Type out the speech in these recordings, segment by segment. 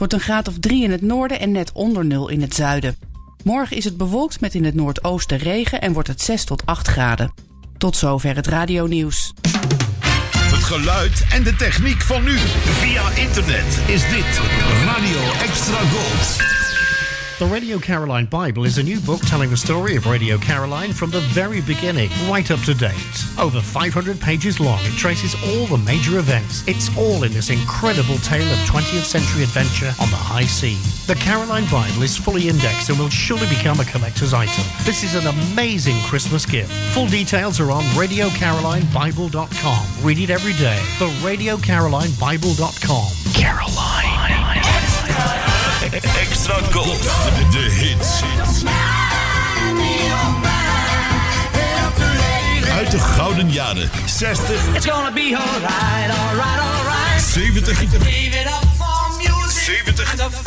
Het wordt een graad of 3 in het noorden en net onder nul in het zuiden. Morgen is het bewolkt met in het noordoosten regen en wordt het 6 tot 8 graden. Tot zover het radionieuws. Het geluid en de techniek van nu. Via internet is dit Radio Extra Gold. The Radio Caroline Bible is a new book telling the story of Radio Caroline from the very beginning, right up to date. Over 500 pages long, it traces all the major events. It's all in this incredible tale of 20th century adventure on the high seas. The Caroline Bible is fully indexed and will surely become a collector's item. This is an amazing Christmas gift. Full details are on RadioCarolineBible.com. Read it every day. The RadioCarolineBible.com. Caroline. Caroline. Extra Gold, de hits. Uit de gouden jaren 60, It's gonna be alright, alright, alright. 70, 70 en 80. 80.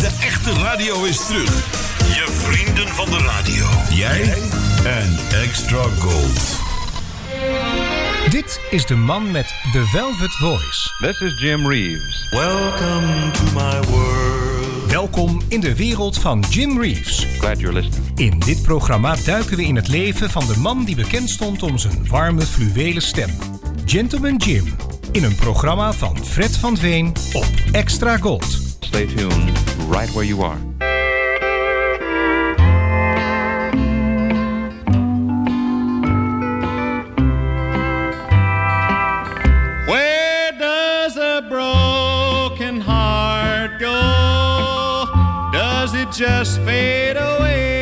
De echte radio is terug. Je vrienden van de radio. Jij en Extra Gold. Dit is de man met de Velvet Voice. This is Jim Reeves. Welcome to my world. Welkom in de wereld van Jim Reeves. Glad you're listening. In dit programma duiken we in het leven van de man die bekend stond om zijn warme fluwelen stem. Gentleman Jim. In een programma van Fred van Veen op Extra Gold. Stay tuned, right where you are. Just fade away.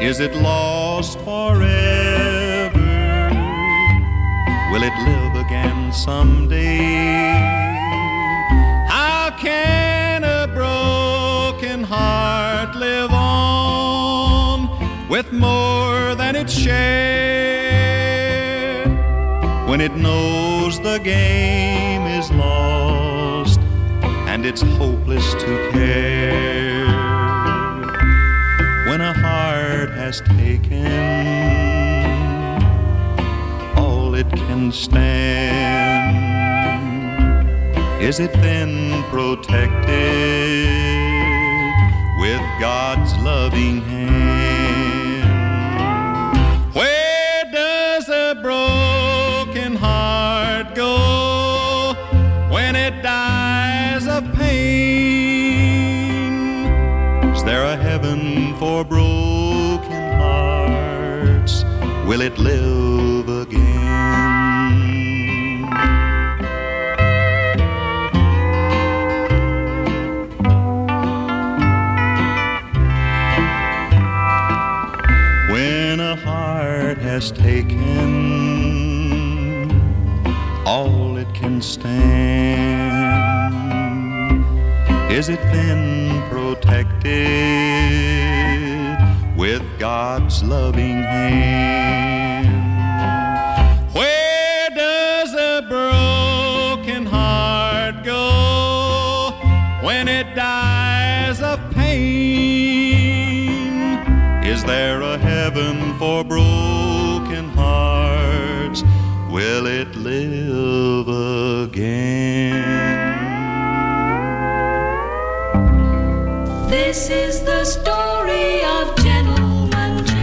Is it lost forever? Will it live again someday? How can a broken heart live on with more than it shared when it knows the game is lost? And it's hopeless to care when a heart has taken all it can stand. Is it then protected with God's loving hand? Where does a broken heart go when it dies of pain? Is there a heaven for broken hearts? Will it live again? When a heart has taken all it can stand, is it then protected with God's loving hand? Where does a broken heart go when it dies of pain? Is there a heaven for broken hearts? Will it live again? This is the story of Gentleman Jim.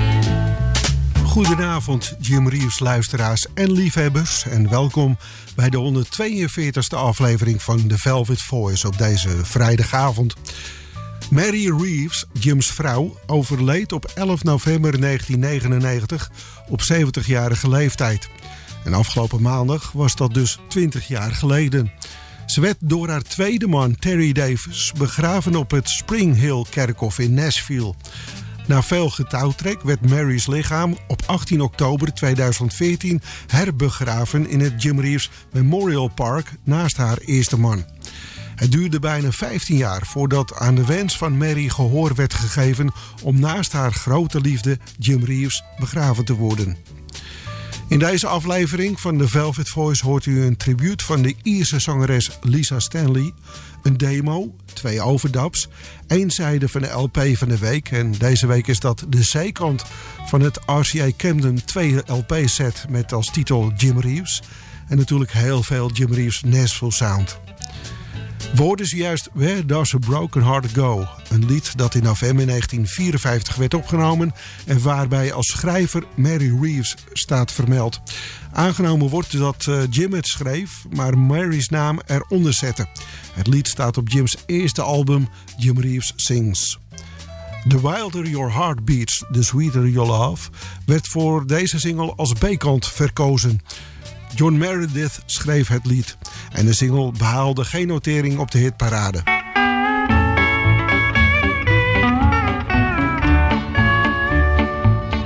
Goedenavond Jim Reeves luisteraars en liefhebbers en welkom bij de 142e aflevering van The Velvet Voice op deze vrijdagavond. Mary Reeves, Jim's vrouw, overleed op 11 november 1999 op 70-jarige leeftijd. En afgelopen maandag was dat dus 20 jaar geleden. Ze werd door haar tweede man, Terry Davis, begraven op het Spring Hill Kerkhof in Nashville. Na veel getouwtrek werd Mary's lichaam op 18 oktober 2014 herbegraven in het Jim Reeves Memorial Park naast haar eerste man. Het duurde bijna 15 jaar voordat aan de wens van Mary gehoor werd gegeven om naast haar grote liefde Jim Reeves begraven te worden. In deze aflevering van The Velvet Voice hoort u een tribute van de Ierse zangeres Lisa Stanley, een demo, 2 overdubs, 1 zijde van de LP van de week. En deze week is dat de C-kant van het RCA Camden 2 LP-set met als titel Jim Reeves. En natuurlijk heel veel Jim Reeves Nashville Sound. We hoorden zojuist Where Does a Broken Heart Go? Een lied dat in november 1954 werd opgenomen en waarbij als schrijver Mary Reeves staat vermeld. Aangenomen wordt dat Jim het schreef, maar Mary's naam eronder zette. Het lied staat op Jim's eerste album Jim Reeves Sings. The Wilder Your Heart Beats, The Sweeter Your Love werd voor deze single als B-kant verkozen. John Meredith schreef het lied en de single behaalde geen notering op de hitparade.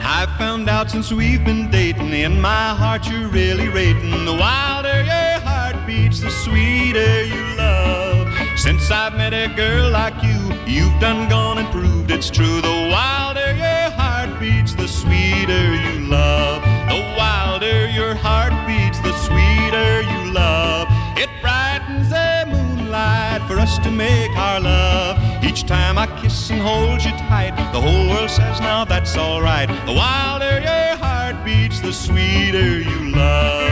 I found out since we've been dating, in my heart you're really rating. The wilder your heart beats, the sweeter you love. Since I've met a girl like you, you've done gone and proved it's true. The wilder your heart beats, the sweeter you love. The wilder your heart beats, the sweeter you love. It brightens the moonlight for us to make our love. Each time I kiss and hold you tight, the whole world says now that's all right. The wilder your heart beats, the sweeter you love.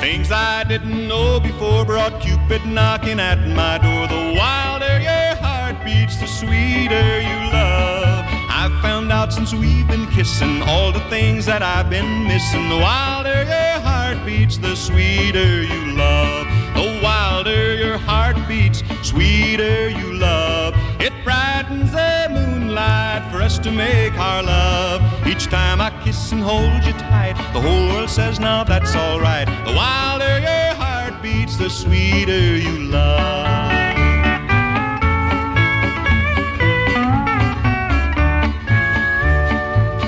Things I didn't know before brought Cupid knocking at my door. The wilder your heart beats, the sweeter you love. I've found out since we've been kissing all the things that I've been missing. The wilder your heart beats, the sweeter you love. The wilder your heart beats, sweeter you love. It brightens the moonlight for us to make our love. Each time I kiss and hold you tight, the whole world says now that's all right. The wilder your heart beats, the sweeter you love.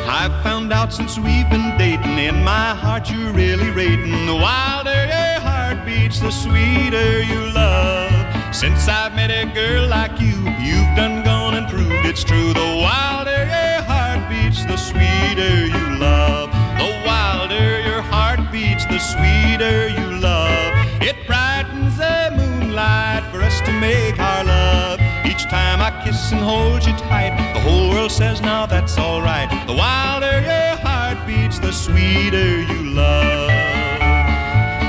I've found out since we've been dating, in my heart you're really rating. The wilder your heart beats, the sweeter you love. Since I've met a girl like you, you've done gone and proved it's true. The wilder your heart beats, the sweeter you love. The wilder your heart beats, the sweeter you love. It brightens the moonlight for us to make our love. Each time I kiss and hold you tight, the whole world says now that's all right. The wilder your heart beats, the sweeter you love.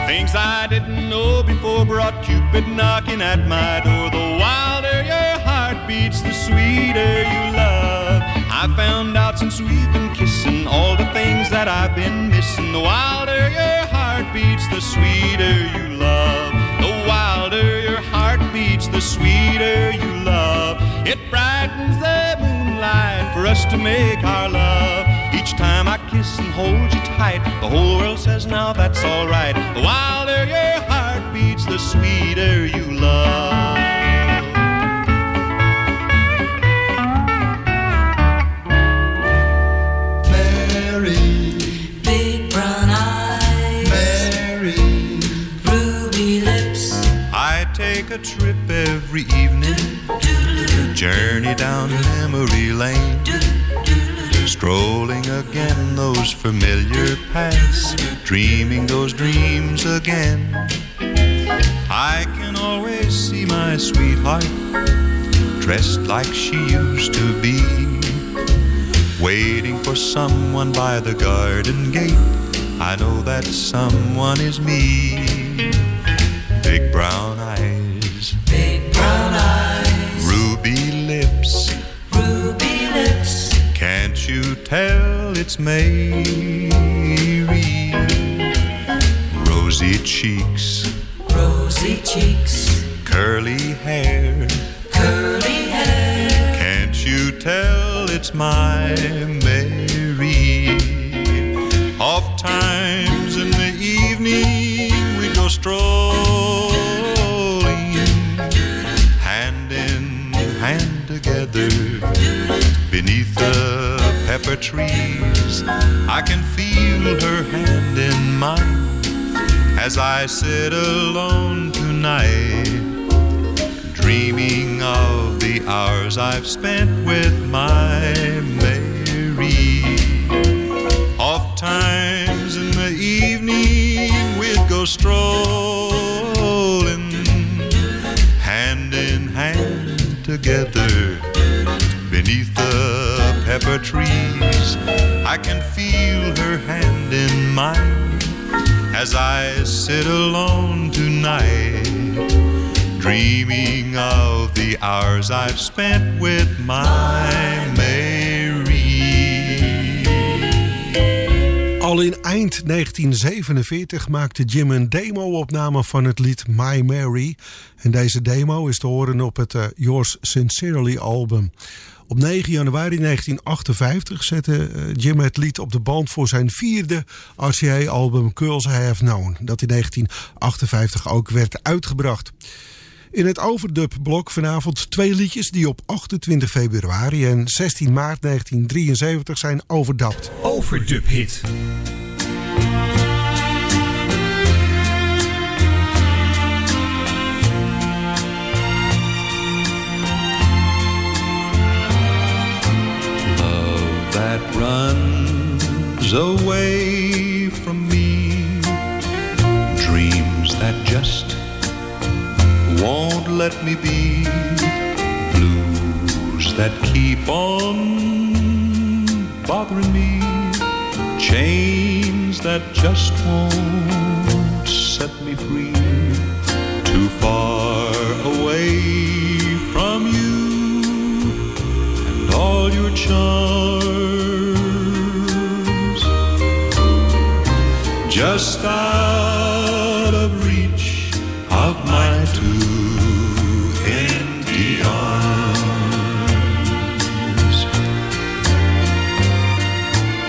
Things I didn't know before brought Cupid knocking at my door. The wilder your heart beats, the sweeter you love. I found out since we've been kissing all the things that I've been missing. The wilder your heart beats, the sweeter you love. The wilder your heart beats, the sweeter you love. It brightens the moonlight for us to make our love. Each time I kiss and hold you tight, the whole world says now that's all right. The wilder your heart beats, the sweeter you love. A trip every evening, journey down memory lane, strolling again those familiar paths, dreaming those dreams again. I can always see my sweetheart dressed like she used to be, waiting for someone by the garden gate. I know that someone is me. Big brown eyes, big brown eyes, ruby lips, ruby lips. Can't you tell it's Mary? Rosy cheeks, rosy cheeks. Curly hair, curly hair. Can't you tell it's my Mary? Oft times in the evening we go stroll, together beneath the pepper trees. I can feel her hand in mine as I sit alone tonight, dreaming of the hours I've spent with my Mary. Oft times strolling, hand in hand together beneath the pepper trees. I can feel her hand in mine as I sit alone tonight, dreaming of the hours I've spent with my Mary. Al in eind 1947 maakte Jim een demo-opname van het lied My Mary. En deze demo is te horen op het Yours Sincerely album. Op 9 januari 1958 zette Jim het lied op de band voor zijn vierde RCA-album Girls I Have Known, dat in 1958 ook werd uitgebracht. In het overdubblok vanavond twee liedjes die op 28 februari en 16 maart 1973 zijn overdapt. Overdubhit. Love that runs away from me, dreams that just won't let me be, blues that keep on bothering me, chains that just won't set me free. Too far away from you and all your charms, just out of reach of my two empty arms.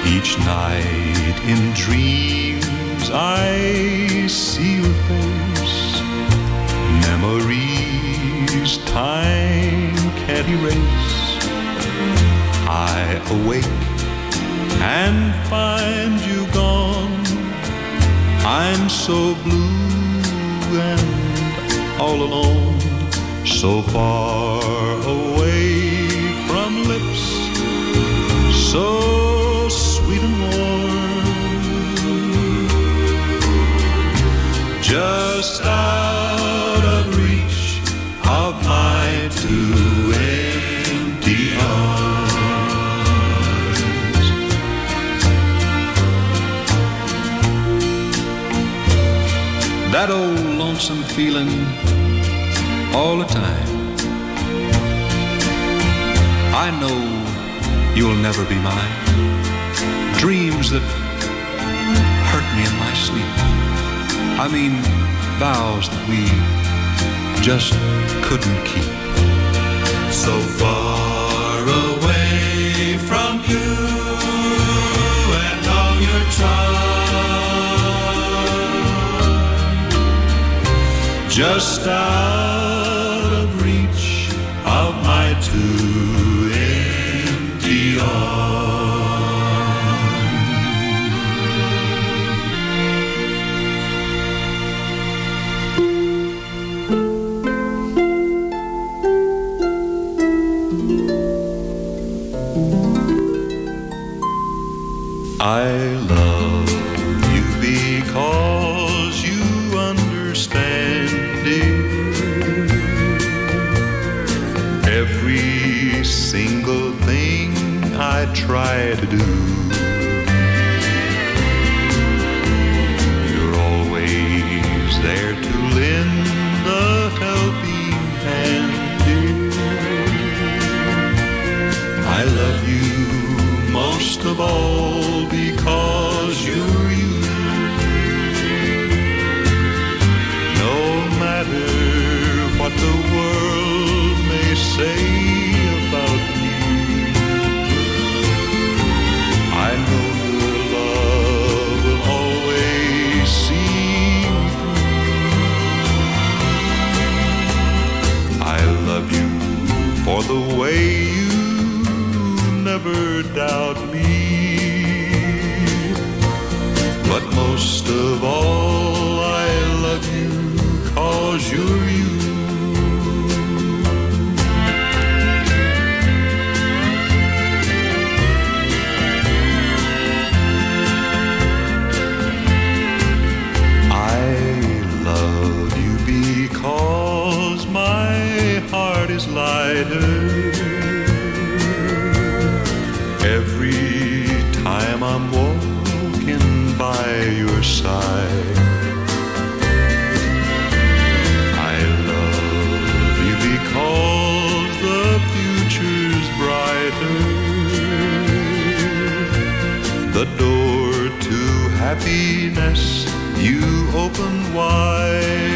Each night in dreams I see your face, memories time can't erase. I awake and find you gone, I'm so blue and all alone, so far away from lips so sweet and warm, just out of reach of my two empty arms. That old lonesome feeling all the time, I know you'll never be mine. Dreams that hurt me in my sleep, I mean vows that we just couldn't keep. So far away from you and all your charm, just out of my two empty arms. I love you because you understand, dear, every single thing I try to do. You're always there to lend a helping hand, dear. I love you most of all because you're you. No matter what the world say about me, I know your love will always see me through. I love you for the way you never doubt me, but most of all I love you 'cause you're you. Every time I'm walking by your side, I love you because the future's brighter. The door to happiness you open wide.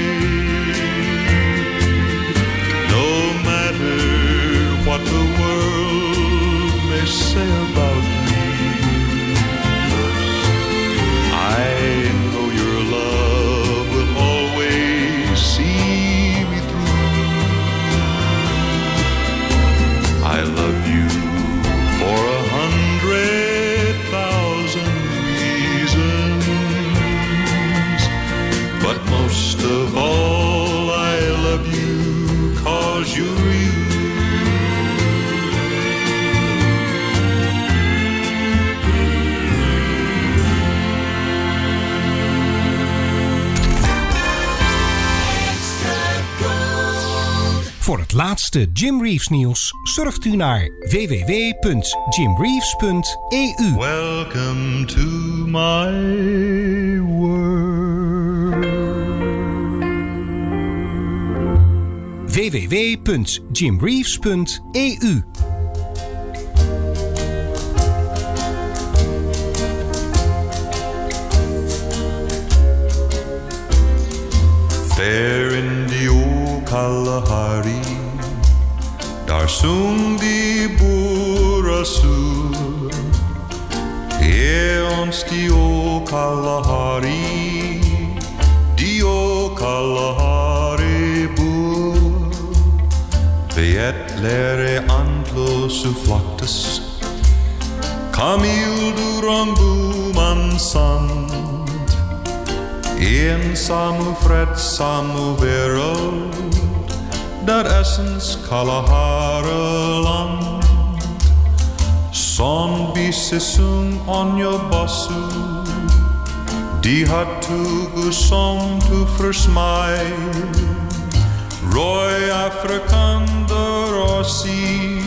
No matter what the world may say about me, I know your love will always see me through. I love you for 100,000 but most of all, I love you 'cause you're you. Voor het laatste Jim Reeves nieuws surft u naar www.jimreeves.eu. Welcome to my world. www.jimreeves.eu. There in the old Kalahari, daar zong die boerazoer. Hier ons die old Kalahari, die old Kalahari boer. Weet lere antloze vlaktes, kamiel door boem en zand. Eenzame, vreedzame wereld, dat essens Kalahari land. Zon bij seizoen on je basu, die had toegezongen te versmij. Roy Afrikander Rossi,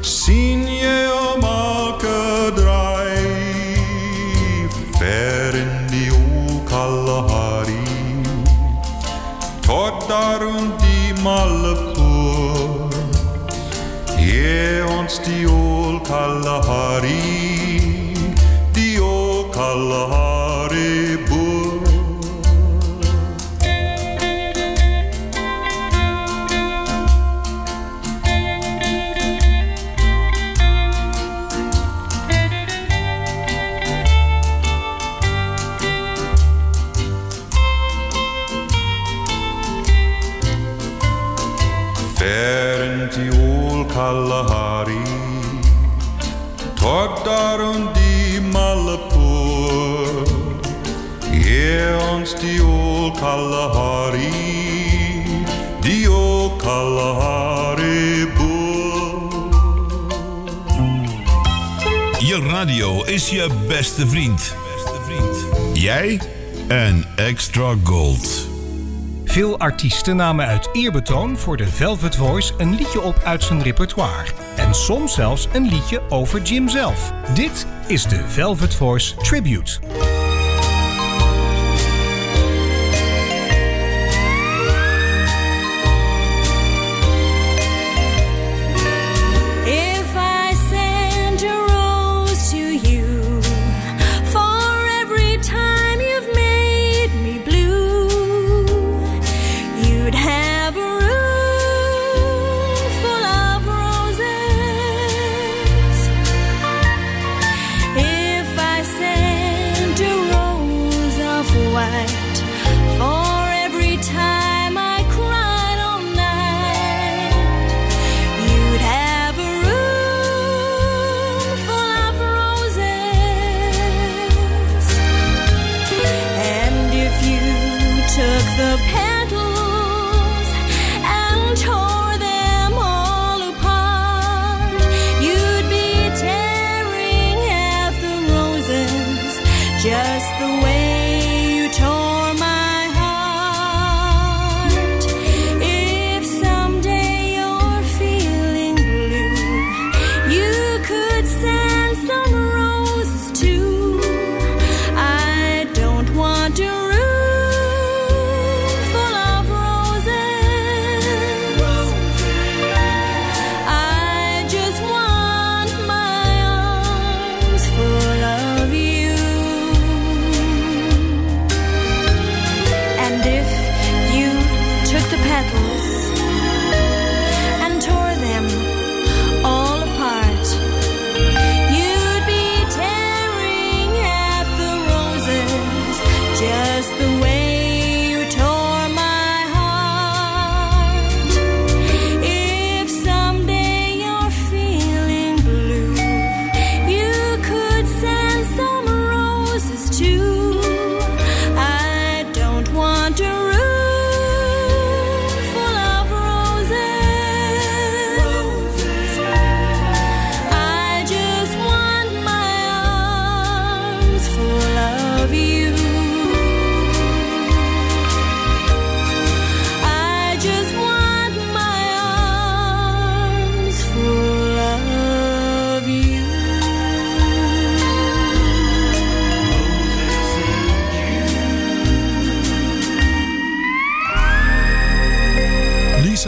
zien je om elke draai. Ver in die old Kalahari, tot daar rond die Malepoor. Hier ons die old Kalahari, die old Kalahari boer. Kalahari, tot daar rond die Malepoor. Hier ons die old Kalahari, die old Kalahari boer. Je radio is je beste vriend. Jij en Extra Gold. Veel artiesten namen uit eerbetoon voor de Velvet Voice een liedje op uit zijn repertoire. En soms zelfs een liedje over Jim zelf. Dit is de Velvet Voice Tribute. Do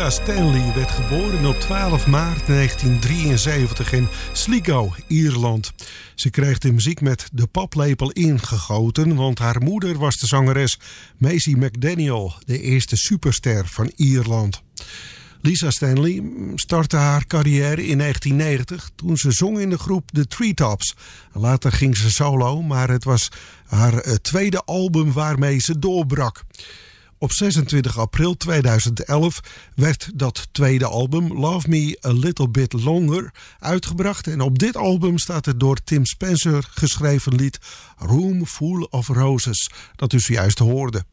Lisa Stanley werd geboren op 12 maart 1973 in Sligo, Ierland. Ze kreeg de muziek met de paplepel ingegoten, want haar moeder was de zangeres Maisie McDaniel, de eerste superster van Ierland. Lisa Stanley startte haar carrière in 1990 toen ze zong in de groep The Tree Tops. Later ging ze solo, maar het was haar tweede album waarmee ze doorbrak. Op 26 april 2011 werd dat tweede album Love Me A Little Bit Longer uitgebracht. En op dit album staat het door Tim Spencer geschreven lied Room Full of Roses, dat u zojuist hoorde.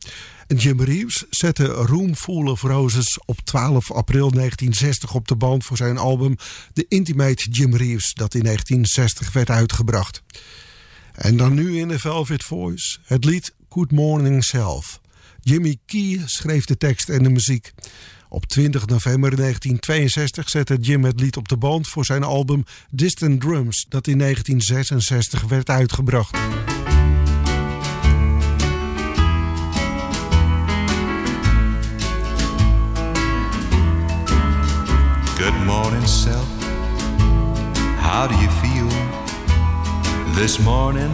En Jim Reeves zette Room Full of Roses op 12 april 1960 op de band voor zijn album The Intimate Jim Reeves, dat in 1960 werd uitgebracht. En dan nu in de Velvet Voice het lied Good Morning Self. Jimmy Key schreef de tekst en de muziek. Op 20 november 1962 zette Jim het lied op de band voor zijn album Distant Drums, dat in 1966 werd uitgebracht. Good morning self, how do you feel this morning?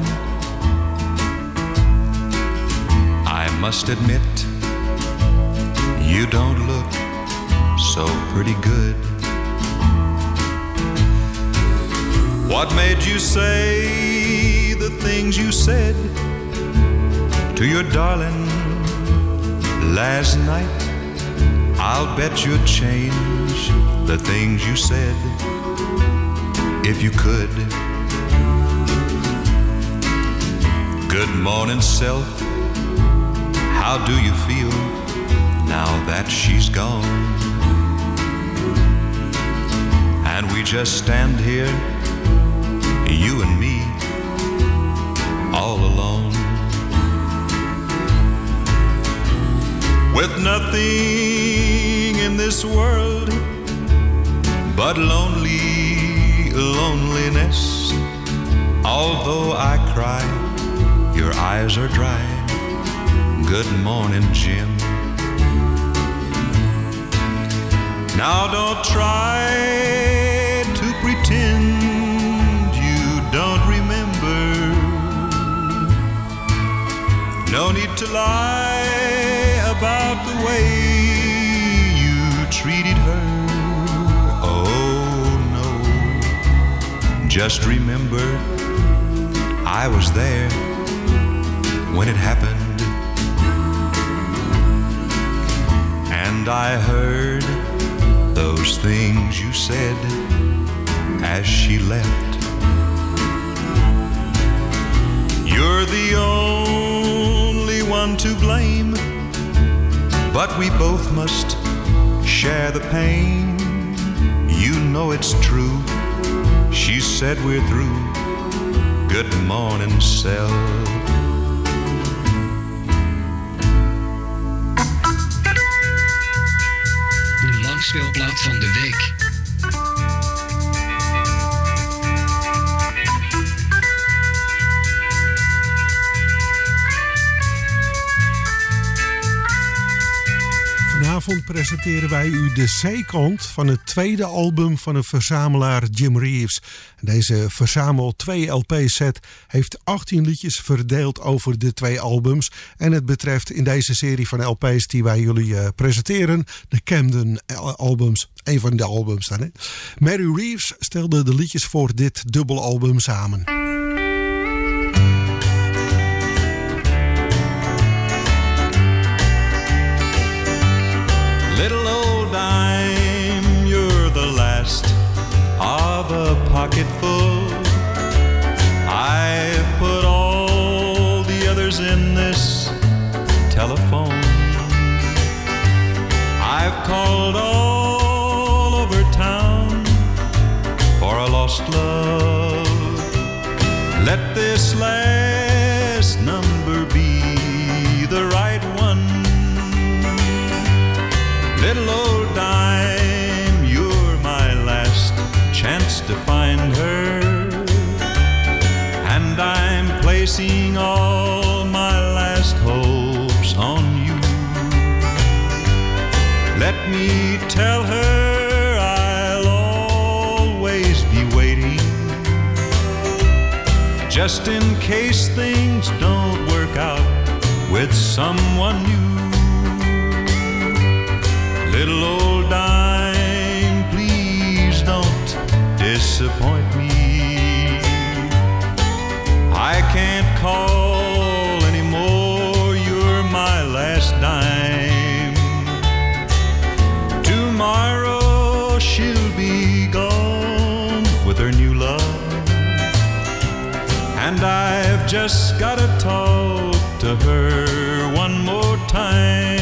I must admit, you don't look so pretty good. What made you say the things you said to your darling last night? I'll bet you'd change the things you said if you could. Good morning, self. How do you feel now that she's gone? And we just stand here, you and me, all alone, with nothing in this world but lonely loneliness. Although I cry, your eyes are dry. Good morning, Jim. Now don't try to pretend you don't remember. No need to lie about the way you treated her. Oh no, just remember I was there when it happened. And I heard those things you said as she left. You're the only one to blame, but we both must share the pain. You know it's true, she said we're through. Good morning, self. Speelplaat van de week. Vanavond presenteren wij u de C-kant van het tweede album van de verzamelaar Jim Reeves. Deze verzamel 2 LP-set heeft 18 liedjes verdeeld over de 2 albums. En het betreft in deze serie van LP's die wij jullie presenteren de Camden albums. Een van de albums dan. Hè? Mary Reeves stelde de liedjes voor dit dubbelalbum samen. Little old dime, you're the last of a pocketful. I've put all the others in this telephone. I've called all over town for a lost love. Let this last number be the right one. Little old dime, you're my last chance to find her. And I'm placing all my last hopes on you. Let me tell her I'll always be waiting, just in case things don't work out with someone new. Little old dime, please don't disappoint me. I can't call anymore, you're my last dime. Tomorrow she'll be gone with her new love, and I've just gotta talk to her one more time.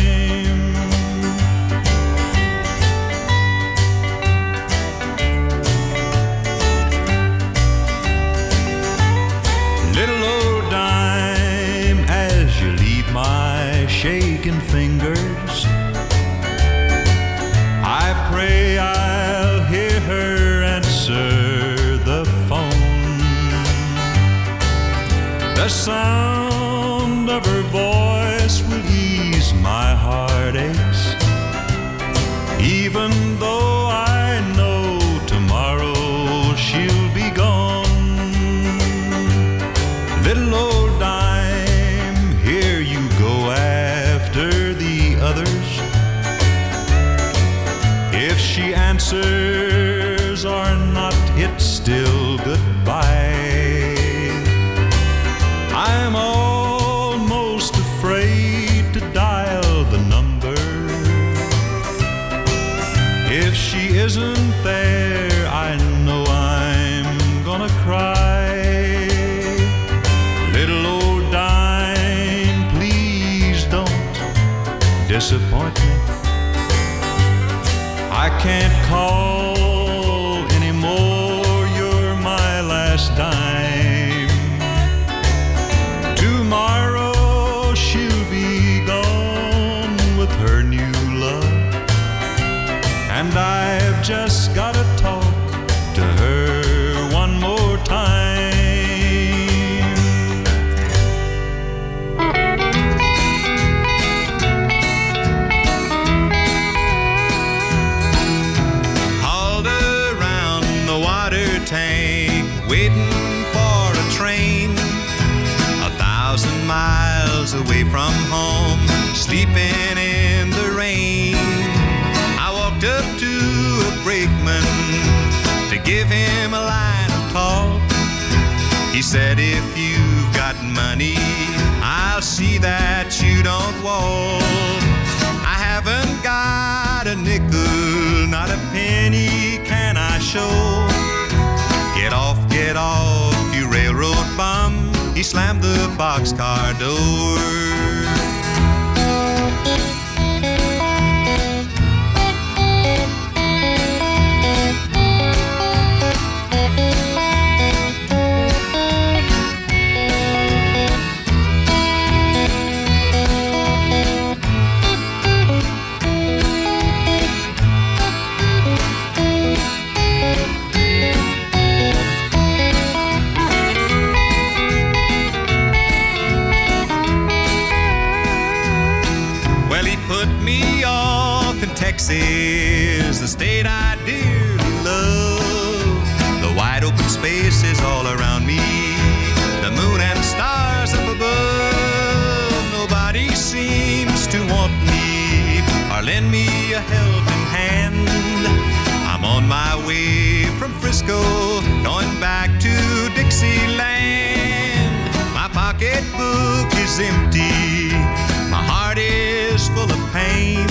Shaking fingers, I pray I'll hear her answer the phone. The sound of her voice will ease my heartaches, even though I know tomorrow she'll be gone. Little old dime, here you go others. If she answers or not, it's still goodbye. I'm almost afraid to dial the number. If she isn't there, I know I'm gonna cry. Little old dime, please don't disappoint me. I can't call anymore, you're my last dime. Tomorrow she'll be gone with her new love, and I've just gotta talk to her one more time. Away from home, sleeping in the rain, I walked up to a brakeman to give him a line of talk. He said, if you've got money, I'll see that you don't walk. I haven't got a nickel, not a penny can I show. Get off, you railroad bum. He slammed the boxcar door. Texas, the state I dearly love. The wide open spaces all around me, the moon and stars up above. Nobody seems to want me or lend me a helping hand. I'm on my way from Frisco, going back to Dixieland. My pocketbook is empty, my heart is full of pain.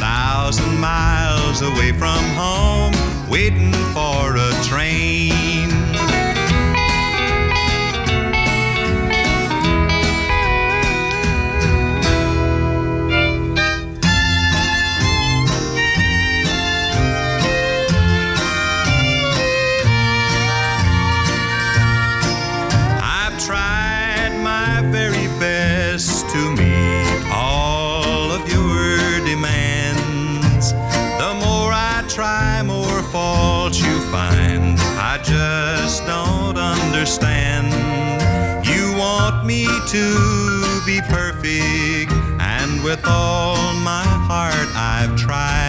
1,000 miles away from home, waiting for a train. I've tried my very best to meet all of your demands. Try, more fault you find. I just don't understand. You want me to be perfect, and with all my heart I've tried.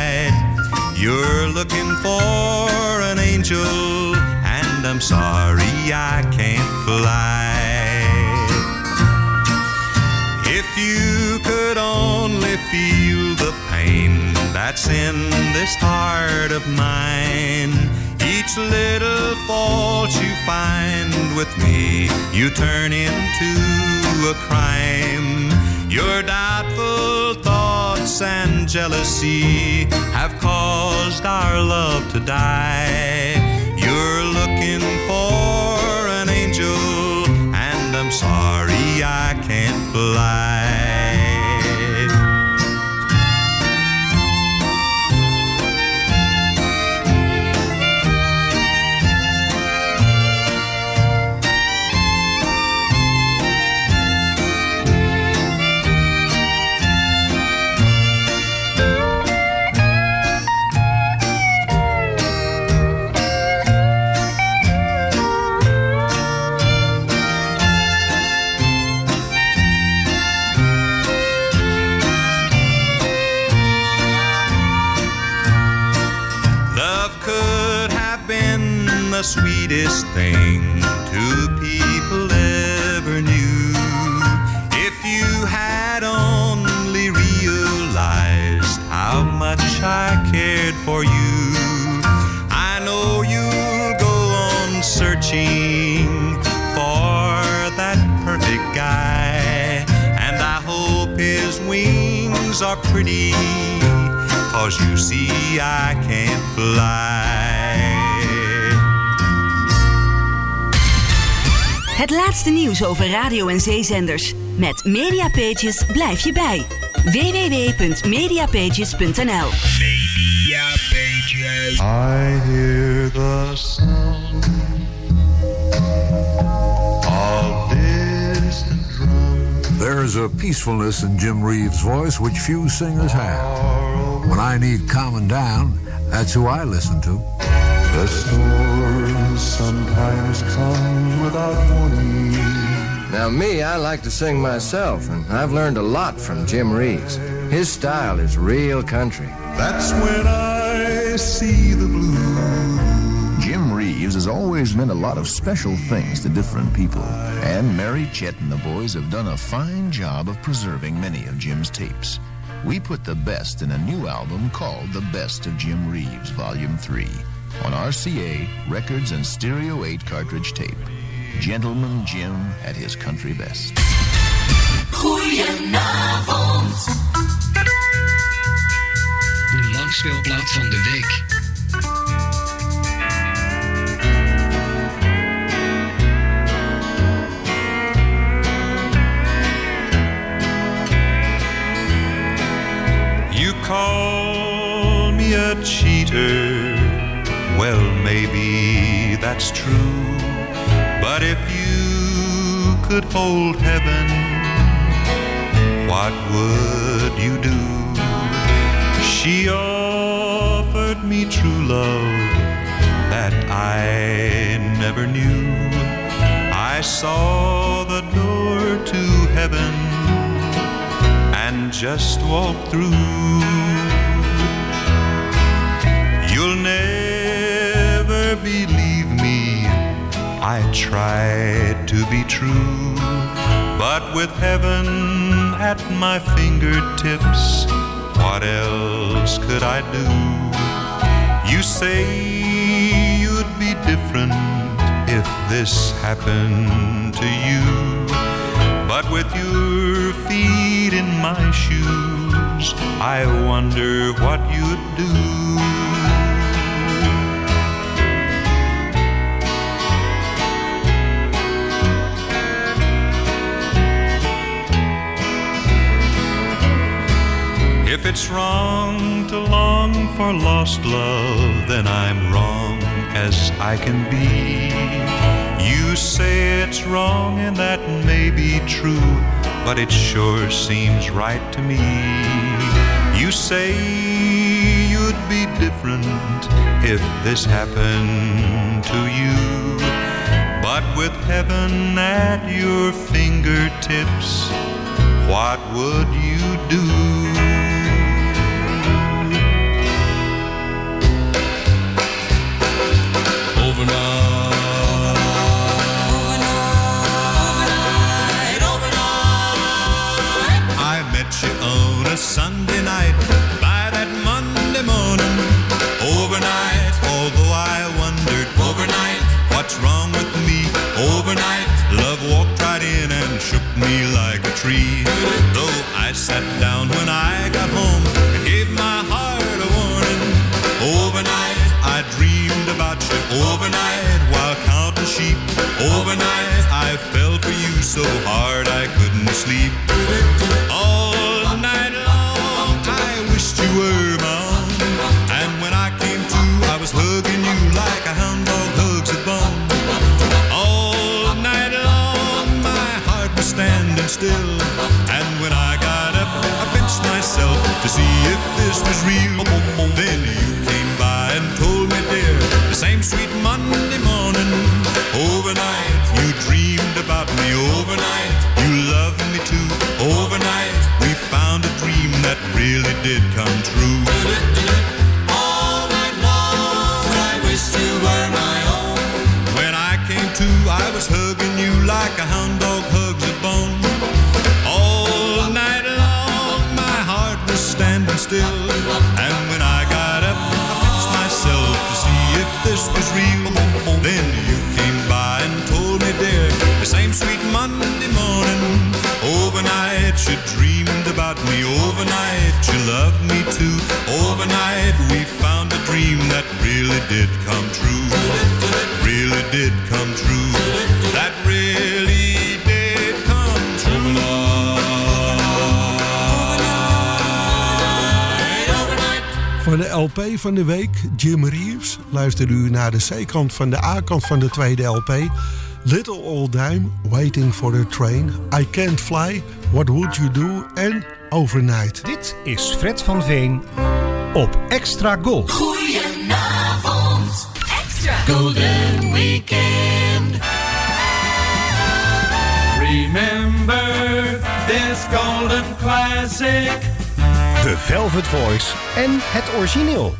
looking for an angel, and I'm sorry I can't fly. If you could only feel the pain that's in this heart of mine, each little fault you find with me, you turn into a crime. Your doubtful thoughts and jealousy have caused our love to die. You're looking for an angel, and I'm sorry I can't fly. Sweetest thing two people ever knew. If you had only realized how much I cared for you. I know you'll go on searching for that perfect guy, and I hope his wings are pretty, 'cause you see I can't fly. Het laatste nieuws over radio- en zeezenders. Met Mediapages blijf je bij. www.mediapages.nl. Mediapages. I hear the sound of distant drums. There is a peacefulness in Jim Reeves' voice which few singers have. When I need calming down, that's who I listen to. The storm sometimes comes without warning. Now me, I like to sing myself, and I've learned a lot from Jim Reeves. His style is real country. That's when I see the blues. Jim Reeves has always meant a lot of special things to different people, and Mary, Chet, and the boys have done a fine job of preserving many of Jim's tapes. We put the best in a new album called The Best of Jim Reeves, Volume 3. On RCA, Records and Stereo 8 cartridge tape. Gentleman Jim at his country best. Goedenavond. De langspeelplaat van de week. You call me a cheater. Well, maybe that's true, but if you could hold heaven, what would you do? She offered me true love that I never knew. I saw the door to heaven and just walked through. You'll never believe me, I tried to be true, but with heaven at my fingertips, what else could I do? You say you'd be different if this happened to you, but with your feet in my shoes, I wonder what you'd do. If it's wrong to long for lost love, then I'm wrong as I can be. You say it's wrong and that may be true, but it sure seems right to me. You say you'd be different if this happened to you, but with heaven at your fingertips, what would you do? this was real. Then you came by and told me, dear, the same sweet Monday morning. Overnight you dreamed about me. Overnight you loved me too. Overnight we found a dream that really did come true. All night long I wished you were my own. When I came to, I was hugging you like a hound dog hugs a bone. All night long my heart was standing still. And when I got up, I pinched myself to see if this was real. Then you came by and told me, dear, the same sweet Monday morning. Overnight you dreamed about me. Overnight you loved me too. Overnight we found a dream that really did come true. Really did come true. That really did come true. Van de LP van de week, Jim Reeves, luisterde u naar de C-kant van de A-kant van de tweede LP. Little Old Dime, Waiting for the Train, I Can't Fly, What Would You Do en Overnight. Dit is Fred van Veen op Extra Gold. Goedenavond, Extra Golden Weekend. Remember this golden classic. The Velvet Voice en het origineel.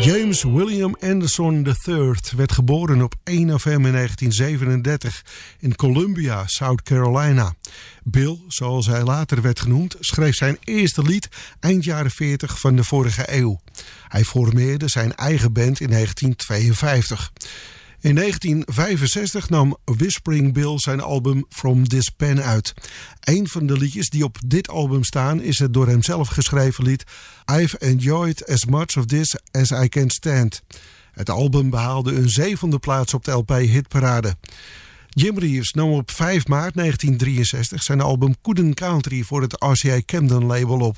James William Anderson III werd geboren op 1 november 1937 in Columbia, South Carolina. Bill, zoals hij later werd genoemd, schreef zijn eerste lied eind jaren 40 van de vorige eeuw. Hij formeerde zijn eigen band in 1952. In 1965 nam Whispering Bill zijn album From This Pen uit. Een van de liedjes die op dit album staan is het door hemzelf geschreven lied I've Enjoyed As Much Of This As I Can Stand. Het album behaalde een 7e plaats op de LP-hitparade. Jim Reeves nam op 5 maart 1963 zijn album Couldn't Country voor het RCA Camden label op.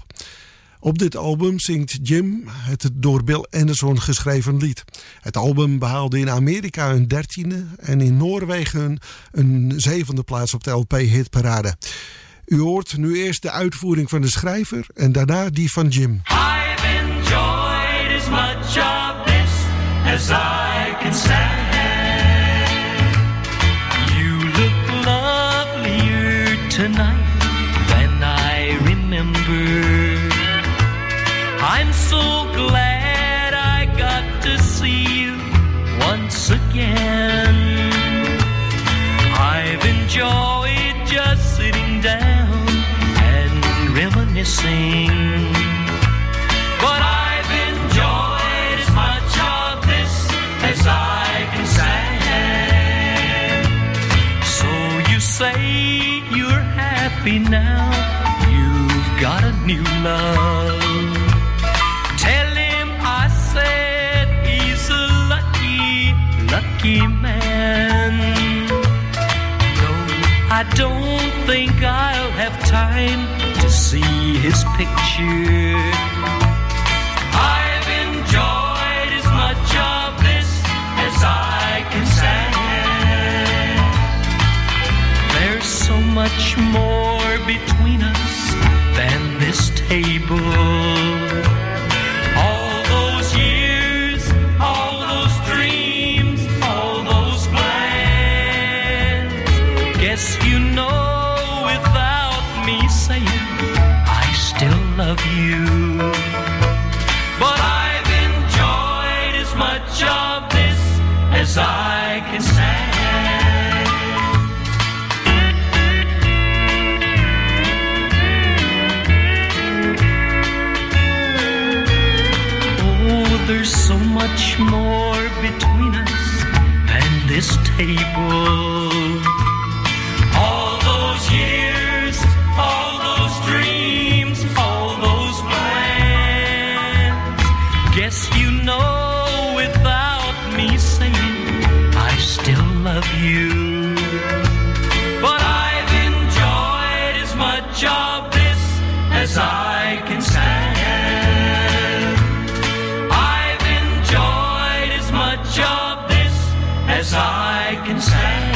Op dit album zingt Jim het door Bill Anderson geschreven lied. Het album behaalde in Amerika een 13e en in Noorwegen een 7e plaats op de LP-hitparade. U hoort nu eerst de uitvoering van de schrijver en daarna die van Jim. I've enjoyed as much of this as I can stand. You look lovelier tonight than I remember. I'm so glad I got to see you once again. I've enjoyed just sitting down and reminiscing. But I've enjoyed as much of this as I can stand. So you say you're happy now, you've got a new love. Man. No, I don't think I'll have time to see his picture. I've enjoyed as much of this as I can stand. There's so much more between us than this table. You know, without me saying, I still love you. But I've enjoyed as much of this as I can stand. Oh, there's so much more between us than this table. Years, all those dreams, all those plans. Guess you know without me saying I still love you. But I've enjoyed as much of this as I can stand. I've enjoyed as much of this as I can stand.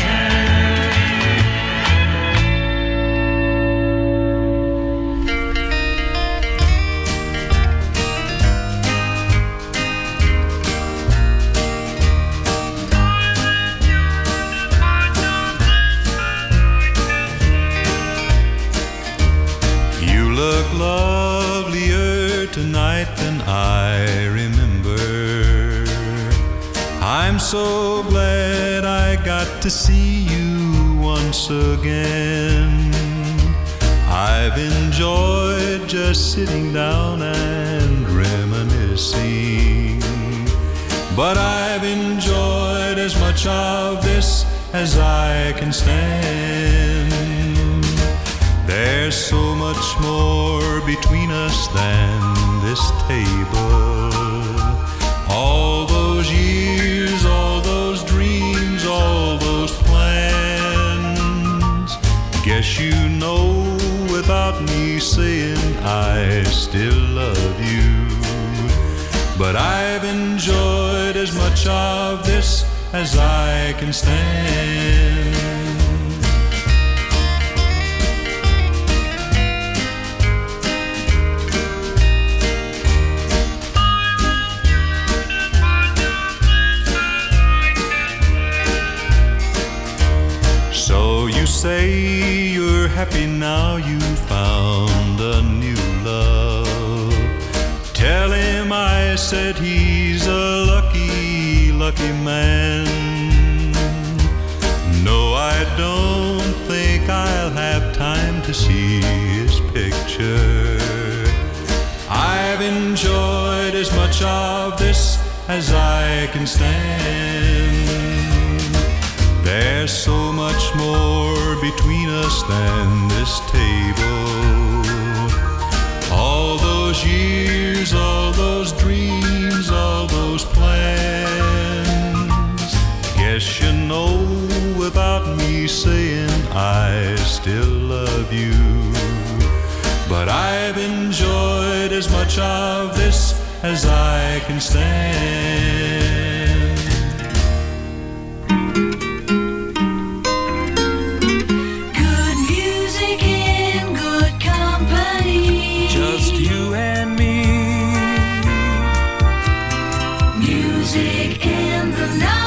I'm so glad I got to see you once again. I've enjoyed just sitting down and reminiscing, but I've enjoyed as much of this as I can stand. There's so much more between us than this table. All those years, all those dreams, all those plans. Guess you know without me saying I still love you, but I've enjoyed as much of this as I can stand. So you say you're happy now you found a new love. Tell him I said he's a lucky man. No, I don't think I'll have time to see his picture. I've enjoyed as much of this as I can stand. There's so much more between us than this table. All those years, all those dreams, all those plans. Yes, you know without me saying I still love you, but I've enjoyed as much of this as I can stand. Good music in good company, just you and me. Music in the night.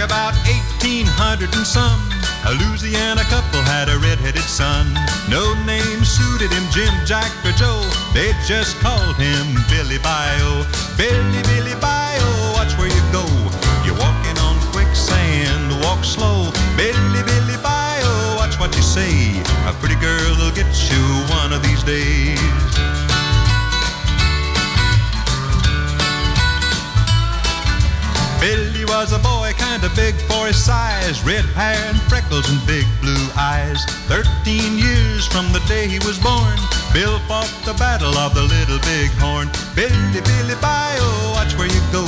About 1800 and some, a Louisiana couple had a red-headed son. No name suited him, Jim, Jack, or Joe. They just called him Billy Bio. Billy, Billy Bio, watch where you go. You're walking on quicksand, walk slow. Billy, Billy Bio, watch what you say. A pretty girl will get you one of these days. Billy was a boy, kinda big for his size, red hair and freckles and big blue eyes. 13 years from the day he was born, Bill fought the battle of the Little Big Horn. Billy, Billy Bio, watch where you go.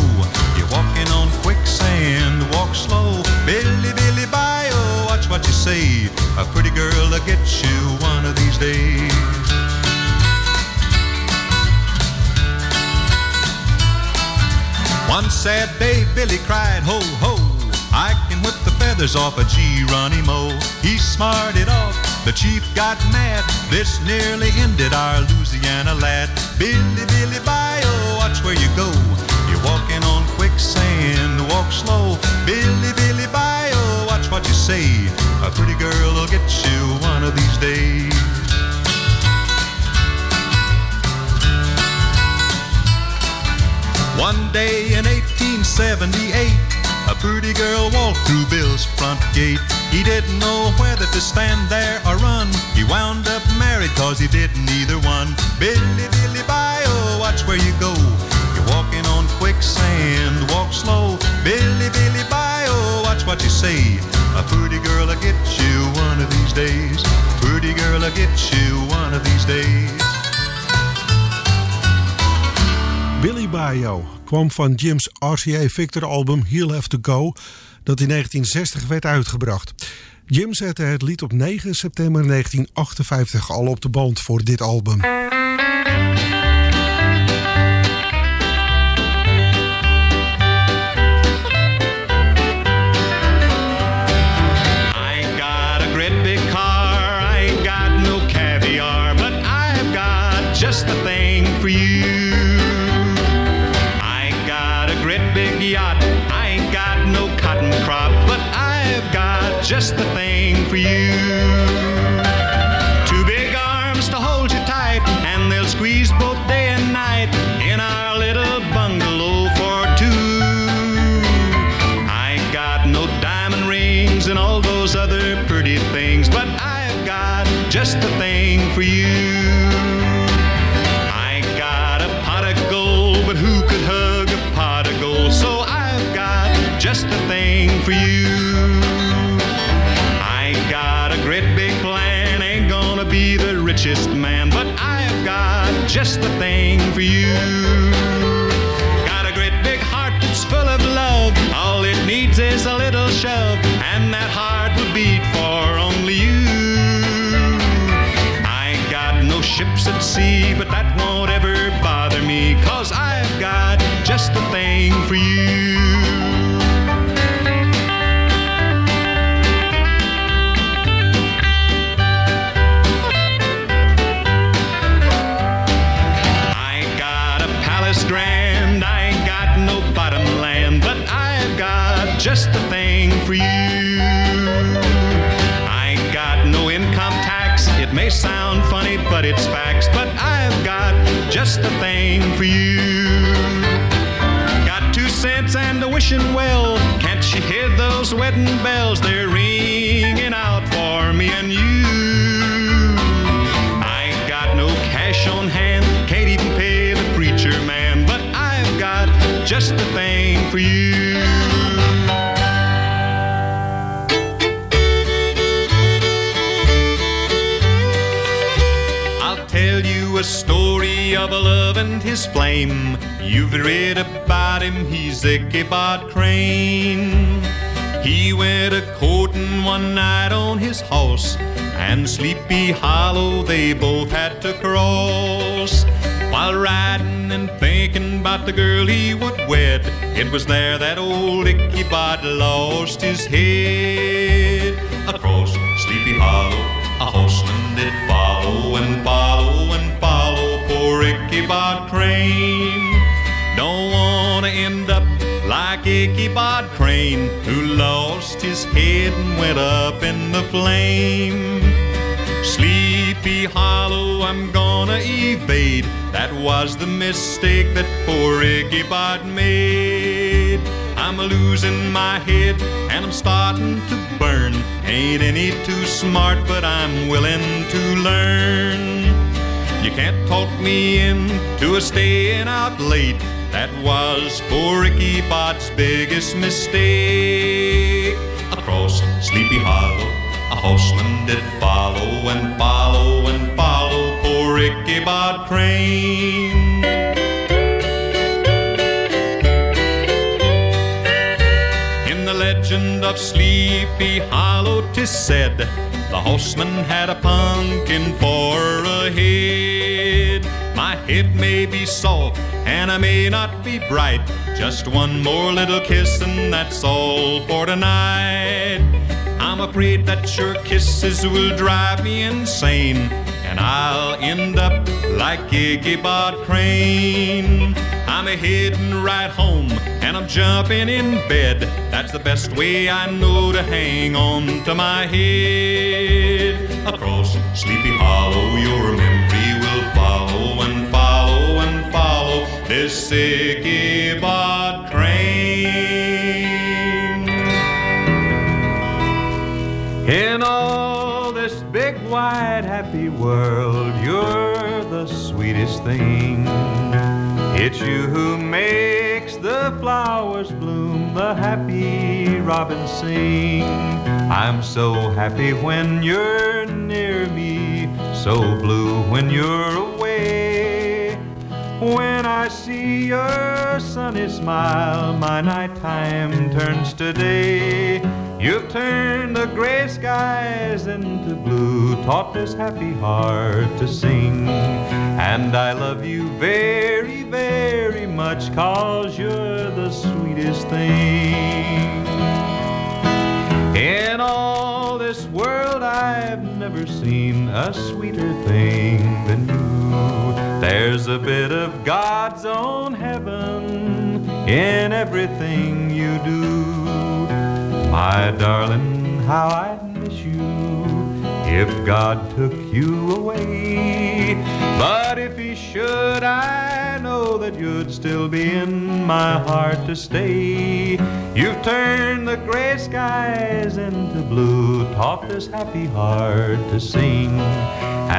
You're walking on quicksand, walk slow. Billy, Billy Bio, watch what you say. A pretty girl will get you one of these days. One sad day, Billy cried, ho, ho, I can whip the feathers off a Geronimo. He smarted off, the chief got mad, this nearly ended our Louisiana lad. Billy, Billy Bio, watch where you go. You're walking on quicksand, walk slow. Billy, Billy Bio, watch what you say. A pretty girl will get you one of these days. One day in 1878, a pretty girl walked through Bill's front gate. He didn't know whether to stand there or run. He wound up married cause he didn't either one. Billy, Billy Bio, watch where you go. You're walking on quicksand, walk slow. Billy, Billy Bio, watch what you say. A pretty girl will get you one of these days. A pretty girl will get you one of these days. Billy Bio kwam van Jim's RCA Victor album He'll Have To Go, dat in 1960 werd uitgebracht. Jim zette het lied op 9 september 1958 al op de band voor dit album. Just the thing for you. Two big arms to hold you tight, richest man, but I've got just the thing for you. Got a great big heart that's full of love. All it needs is a little shove, and that heart will beat for only you. I ain't got no ships at sea, but that won't ever bother me, 'cause I've got just the thing for you. Just the thing for you. I ain't got no income tax. It may sound funny, but it's facts. But I've got just the thing for you. Got 2 cents and a wishing well. Can't you hear those wedding bells? They're ringing out for me and you. I ain't got no cash on hand. Can't even pay the preacher man. But I've got just the thing for you. A story of a love and his flame. You've read about him, he's Ichabod Crane. He went a-courting one night on his horse, and Sleepy Hollow they both had to cross. While riding and thinking about the girl he would wed, it was there that old Ichabod lost his head. Across Sleepy Hollow a horseman did follow, and follow and follow poor Ichabod Crane. Don't wanna end up like Ichabod Crane, who lost his head and went up in the flame. Sleepy Hollow I'm gonna evade. That was the mistake that poor Ichabod made. I'm losing my head and I'm starting to burn. Ain't any too smart, but I'm willing to learn. You can't talk me into a staying out late. That was poor Ichabod's biggest mistake. Across Sleepy Hollow a horseman did follow, and follow and follow poor Ichabod Crane. Legend of Sleepy Hollow, 'tis said, the horseman had a pumpkin for a head. My head may be soft and I may not be bright. Just one more little kiss and that's all for tonight. I'm afraid that your kisses will drive me insane, and I'll end up like Ichabod Crane. I'm heading right home and I'm jumping in bed. That's the best way I know to hang on to my head. Across Sleepy Hollow your memory will follow, and follow and follow this Ichabod Crane. In all this big wide happy world, you're the sweetest thing. It's you who makes the flowers bloom, the happy robin sing. I'm so happy when you're near me, so blue when you're away. When I see your sunny smile, my nighttime turns to day. You've turned the gray skies into blue, taught this happy heart to sing. And I love you very, very much, 'cause you're the sweetest thing. In all this world I've never seen a sweeter thing than you. There's a bit of God's own heaven in everything you do. My darling, how I'd miss you if God took you away. But if he should, I know that you'd still be in my heart to stay. You've turned the gray skies into blue, taught this happy heart to sing.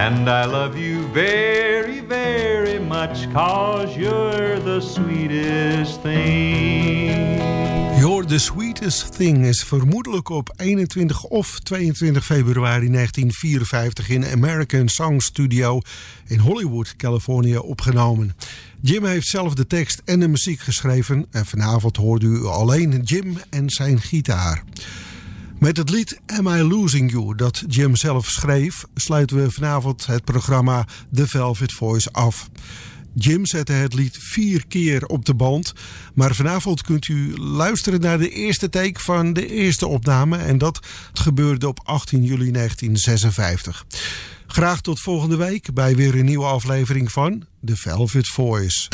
And I love you very, very much, 'cause you're the sweetest thing. The Sweetest Thing is vermoedelijk op 21 of 22 februari 1954 in American Song Studio in Hollywood, Californië opgenomen. Jim heeft zelf de tekst en de muziek geschreven en vanavond hoort u alleen Jim en zijn gitaar. Met het lied Am I Losing You, dat Jim zelf schreef, sluiten we vanavond het programma The Velvet Voice af. Jim zette het lied 4 keer op de band. Maar vanavond kunt u luisteren naar de eerste take van de eerste opname. En dat gebeurde op 18 juli 1956. Graag tot volgende week bij weer een nieuwe aflevering van The Velvet Voice.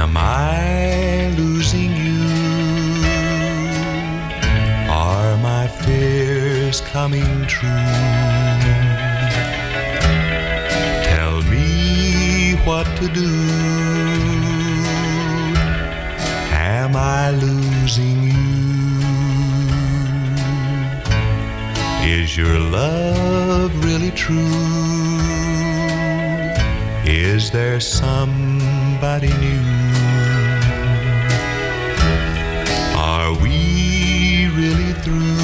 Am I losing you? Are my fears coming true? What to do? Am I losing you? Is your love really true? Is there somebody new? Are we really through?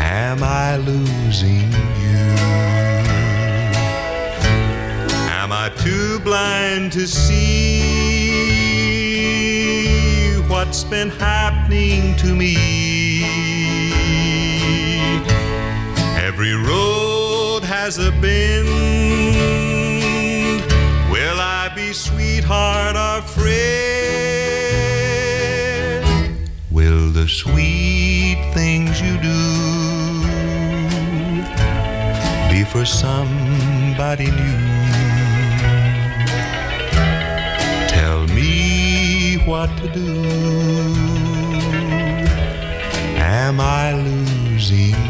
Am I losing you? Am I too blind to see what's been happening to me? Every road has a bend. Will I be sweetheart or friend? Will the sweet things you do be for somebody new? What to do? Am I losing you?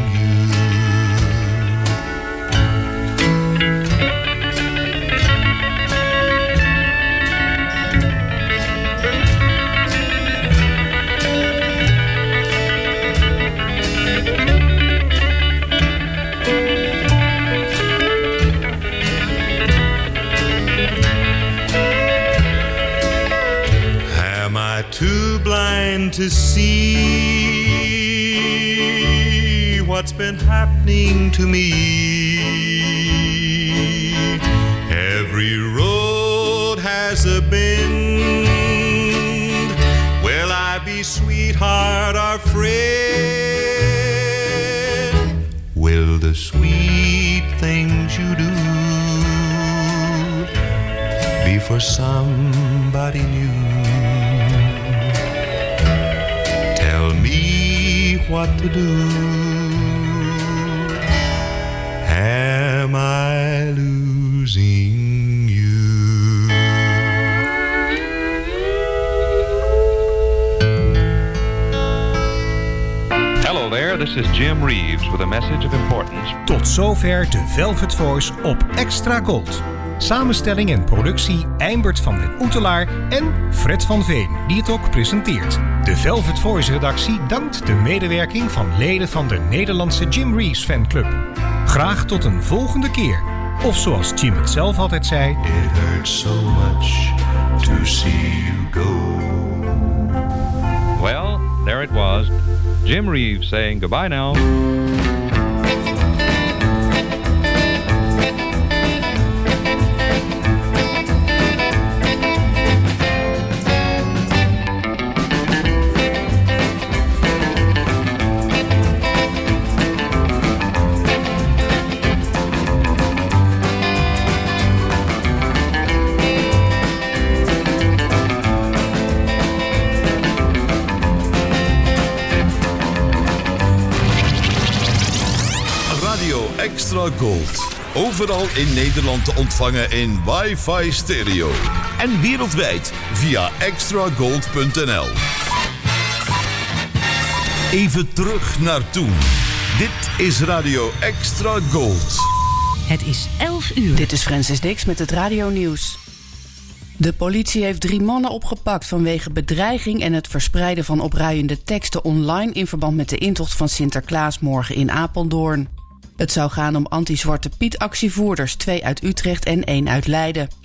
Too blind to see what's been happening to me. Every road has a bend. Will I be sweetheart or friend? Will the sweet things you do be for somebody new? What to do? Am I losing you? Hello there, this is Jim Reeves with a message of importance. Tot zover de Velvet Voice op Extra Gold. Samenstelling en productie Eimbert van den Oetelaar en Fred van Veen, die het ook presenteert. De Velvet Voice-redactie dankt de medewerking van leden van de Nederlandse Jim Reeves fanclub. Graag tot een volgende keer. Of zoals Jim het zelf altijd zei... It hurts so much to see you go. Well, there it was. Jim Reeves saying goodbye now. Gold. Overal in Nederland te ontvangen in wifi stereo. En wereldwijd via extragold.nl. Even terug naar toen. Dit is Radio Extra Gold. Het is 11 uur. Dit is Francis Dix met het Radio Nieuws. De politie heeft 3 mannen opgepakt vanwege bedreiging en het verspreiden van opruiende teksten online in verband met de intocht van Sinterklaas morgen in Apeldoorn. Het zou gaan om anti-Zwarte Piet-actievoerders, 2 uit Utrecht en 1 uit Leiden.